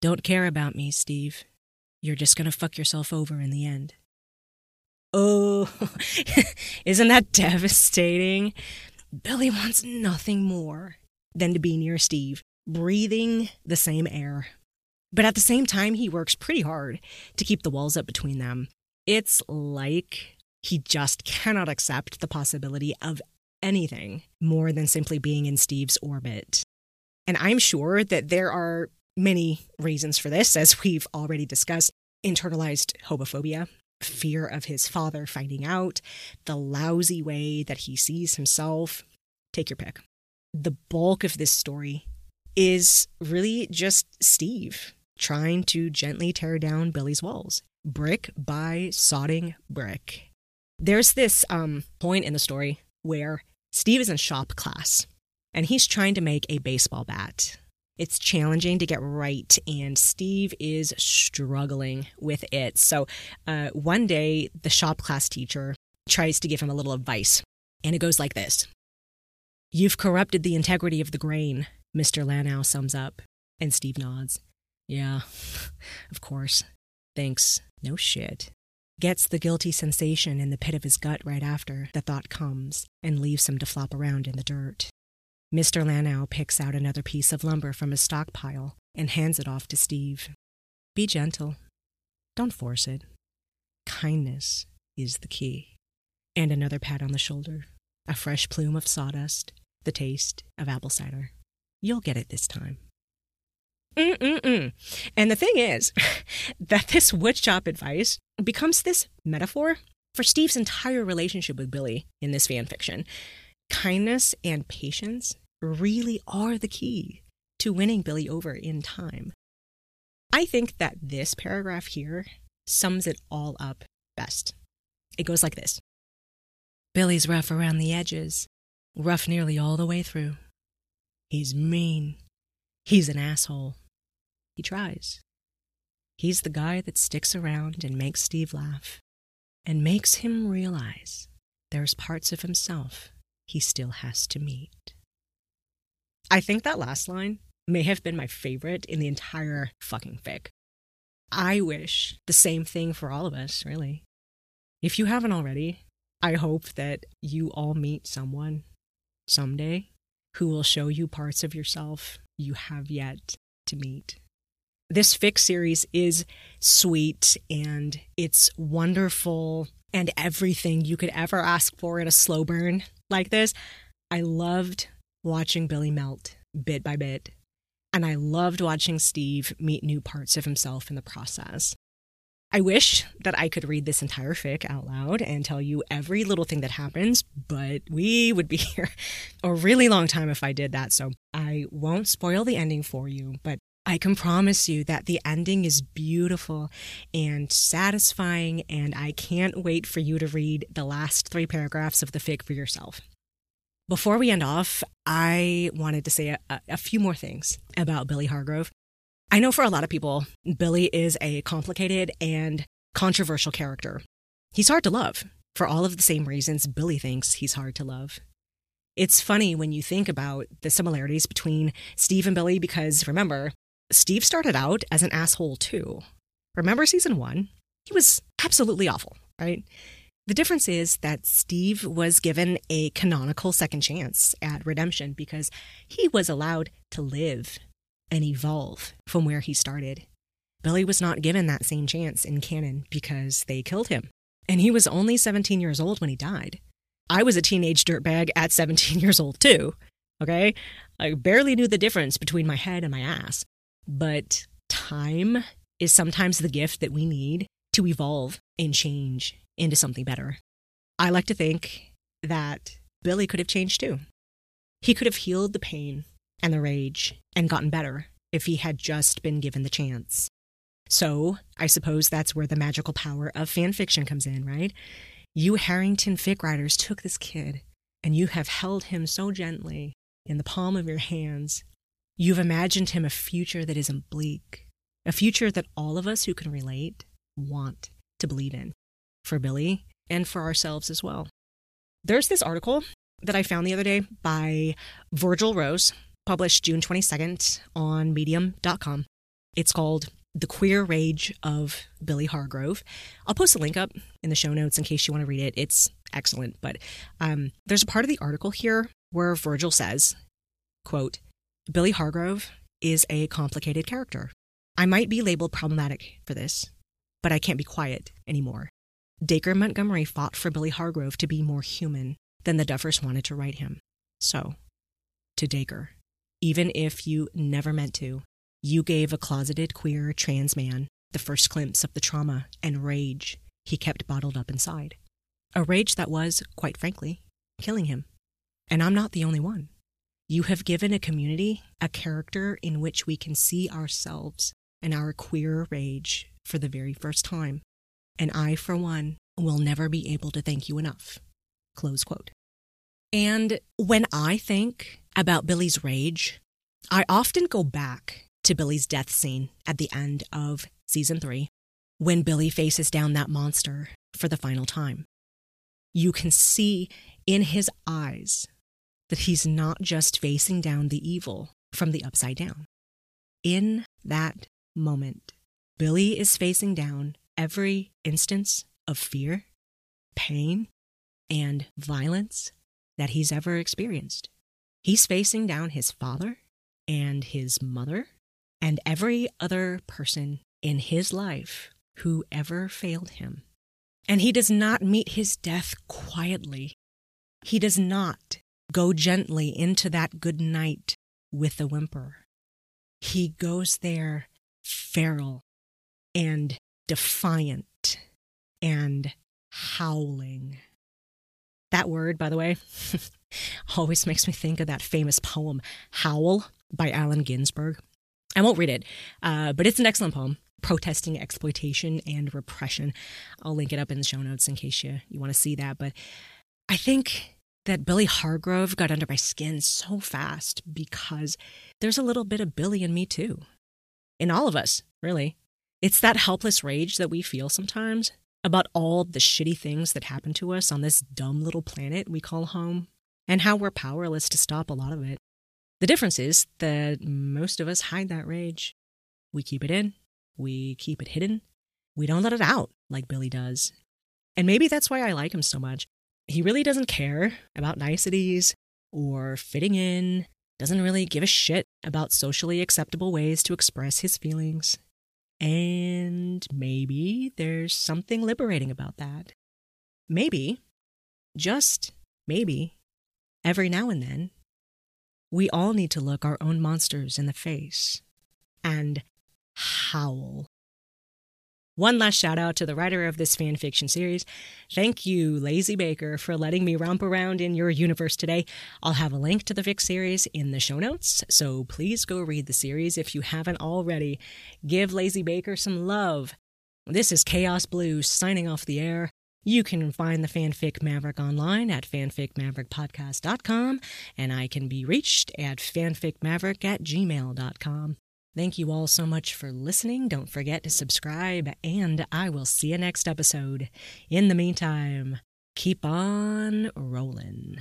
"Don't care about me, Steve. You're just gonna fuck yourself over in the end." Oh, isn't that devastating? Billy wants nothing more than to be near Steve, breathing the same air. But at the same time, he works pretty hard to keep the walls up between them. It's like he just cannot accept the possibility of anything more than simply being in Steve's orbit. And I'm sure that there are many reasons for this, as we've already discussed. Internalized homophobia, fear of his father finding out, the lousy way that he sees himself. Take your pick. The bulk of this story is really just Steve trying to gently tear down Billy's walls, brick by sodding brick. There's this um, point in the story where Steve is in shop class, and he's trying to make a baseball bat. It's challenging to get right, and Steve is struggling with it. So uh, one day, the shop class teacher tries to give him a little advice, and it goes like this. "You've corrupted the integrity of the grain," Mister Lanau sums up, and Steve nods. "Yeah, of course. Thanks. No shit." Gets the guilty sensation in the pit of his gut right after the thought comes, and leaves him to flop around in the dirt. Mister Lanau picks out another piece of lumber from his stockpile and hands it off to Steve. Be gentle. Don't force it. Kindness is the key. And another pat on the shoulder, a fresh plume of sawdust, the taste of apple cider. You'll get it this time. Mm-mm-mm. And the thing is that this woodshop advice becomes this metaphor for Steve's entire relationship with Billy in this fanfiction. Kindness and patience really are the key to winning Billy over in time. I think that this paragraph here sums it all up best. It goes like this. Billy's rough around the edges, rough nearly all the way through. He's mean. He's an asshole. He tries. He's the guy that sticks around and makes Steve laugh and makes him realize there's parts of himself he still has to meet. I think that last line may have been my favorite in the entire fucking fic. I wish the same thing for all of us, really. If you haven't already, I hope that you all meet someone someday who will show you parts of yourself you have yet to meet. This fic series is sweet, and it's wonderful, and everything you could ever ask for in a slow burn like this. I loved watching Billy melt bit by bit, and I loved watching Steve meet new parts of himself in the process. I wish that I could read this entire fic out loud and tell you every little thing that happens, but we would be here a really long time if I did that, so I won't spoil the ending for you, but I can promise you that the ending is beautiful and satisfying, and I can't wait for you to read the last three paragraphs of the fic for yourself. Before we end off, I wanted to say a, a few more things about Billy Hargrove. I know for a lot of people, Billy is a complicated and controversial character. He's hard to love for all of the same reasons Billy thinks he's hard to love. It's funny when you think about the similarities between Steve and Billy because, remember, Steve started out as an asshole, too. Remember season one? He was absolutely awful, right? The difference is that Steve was given a canonical second chance at redemption because he was allowed to live and evolve from where he started. Billy was not given that same chance in canon because they killed him, and he was only seventeen years old when he died. I was a teenage dirtbag at seventeen years old, too, okay? I barely knew the difference between my head and my ass. But time is sometimes the gift that we need to evolve and change into something better. I like to think that Billy could have changed too. He could have healed the pain and the rage and gotten better if he had just been given the chance. So I suppose that's where the magical power of fanfiction comes in, right? You Harrington fic writers took this kid and you have held him so gently in the palm of your hands. You've imagined him a future that isn't bleak, a future that all of us who can relate want to believe in, for Billy and for ourselves as well. There's this article that I found the other day by Virgil Rose, published June twenty-second on medium dot com. It's called The Queer Rage of Billy Hargrove. I'll post a link up in the show notes in case you want to read it. It's excellent, but um, there's a part of the article here where Virgil says, quote, Billy Hargrove is a complicated character. I might be labeled problematic for this, but I can't be quiet anymore. Dacre Montgomery fought for Billy Hargrove to be more human than the Duffers wanted to write him. So, to Dacre, even if you never meant to, you gave a closeted queer trans man the first glimpse of the trauma and rage he kept bottled up inside. A rage that was, quite frankly, killing him. And I'm not the only one. You have given a community a character in which we can see ourselves and our queer rage for the very first time. And I, for one, will never be able to thank you enough. Close quote. And when I think about Billy's rage, I often go back to Billy's death scene at the end of season three, when Billy faces down that monster for the final time. You can see in his eyes that he's not just facing down the evil from the upside down. In that moment, Billy is facing down every instance of fear, pain, and violence that he's ever experienced. He's facing down his father and his mother and every other person in his life who ever failed him. And he does not meet his death quietly. He does not go gently into that good night with a whimper. He goes there feral and defiant and howling. That word, by the way, always makes me think of that famous poem, Howl, by Allen Ginsberg. I won't read it, uh, but it's an excellent poem, protesting exploitation and repression. I'll link it up in the show notes in case you, you want to see that. But I think that Billy Hargrove got under my skin so fast because there's a little bit of Billy in me too. In all of us, really. It's that helpless rage that we feel sometimes about all the shitty things that happen to us on this dumb little planet we call home, and how we're powerless to stop a lot of it. The difference is that most of us hide that rage. We keep it in. We keep it hidden. We don't let it out like Billy does. And maybe that's why I like him so much. He really doesn't care about niceties or fitting in, doesn't really give a shit about socially acceptable ways to express his feelings. And maybe there's something liberating about that. Maybe, just maybe, every now and then, we all need to look our own monsters in the face and howl. One last shout out to the writer of this fanfiction series. Thank you, LazyBaker, for letting me romp around in your universe today. I'll have a link to the fic series in the show notes, so please go read the series if you haven't already. Give LazyBaker some love. This is Chaos Blue signing off the air. You can find the Fanfic Maverick online at fanfic maverick podcast dot com, and I can be reached at fanfic maverick at gmail dot com. Thank you all so much for listening. Don't forget to subscribe, and I will see you next episode. In the meantime, keep on rolling.